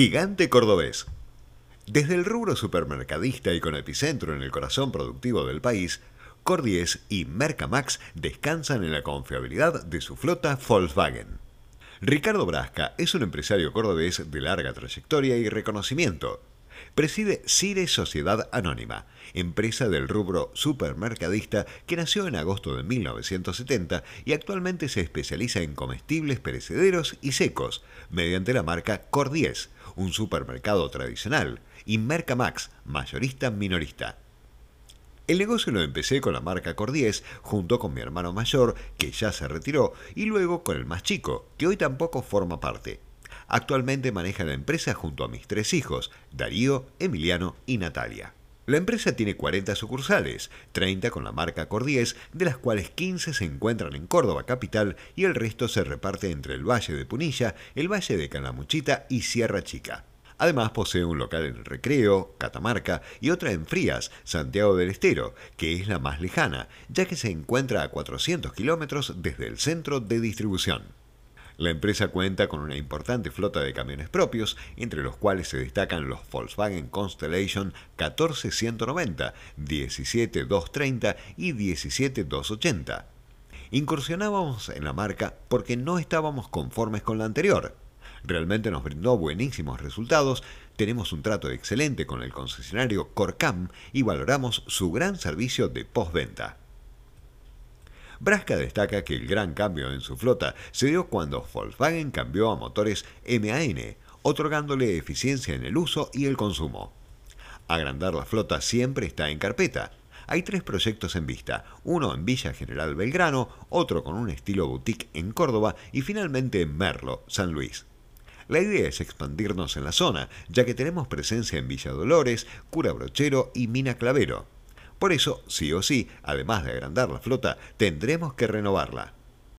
Gigante Cordobés. Desde el rubro supermercadista y con epicentro en el corazón productivo del país, Cordiez y Mercamax descansan en la confiabilidad de su flota Volkswagen. Ricardo Brasca es un empresario cordobés de larga trayectoria y reconocimiento. Preside Cire Sociedad Anónima, empresa del rubro supermercadista que nació en agosto de 1970 y actualmente se especializa en comestibles perecederos y secos, mediante la marca Cordiez, un supermercado tradicional, y Mercamax, mayorista minorista. El negocio lo empecé con la marca Cordiez, junto con mi hermano mayor, que ya se retiró, y luego con el más chico, que hoy tampoco forma parte. Actualmente maneja la empresa junto a mis tres hijos, Darío, Emiliano y Natalia. La empresa tiene 40 sucursales, 30 con la marca Cordiez, de las cuales 15 se encuentran en Córdoba capital y el resto se reparte entre el Valle de Punilla, el Valle de Calamuchita y Sierra Chica. Además posee un local en Recreo, Catamarca y otra en Frías, Santiago del Estero, que es la más lejana, ya que se encuentra a 400 kilómetros desde el centro de distribución. La empresa cuenta con una importante flota de camiones propios, entre los cuales se destacan los Volkswagen Constellation 14190, 17230 y 17280. Incursionábamos en la marca porque no estábamos conformes con la anterior. Realmente nos brindó buenísimos resultados, tenemos un trato excelente con el concesionario Corcam y valoramos su gran servicio de postventa. Brasca destaca que el gran cambio en su flota se dio cuando Volkswagen cambió a motores MAN, otorgándole eficiencia en el uso y el consumo. Agrandar la flota siempre está en carpeta. Hay tres proyectos en vista, uno en Villa General Belgrano, otro con un estilo boutique en Córdoba y finalmente en Merlo, San Luis. La idea es expandirnos en la zona, ya que tenemos presencia en Villa Dolores, Cura Brochero y Mina Clavero. Por eso, sí o sí, además de agrandar la flota, tendremos que renovarla.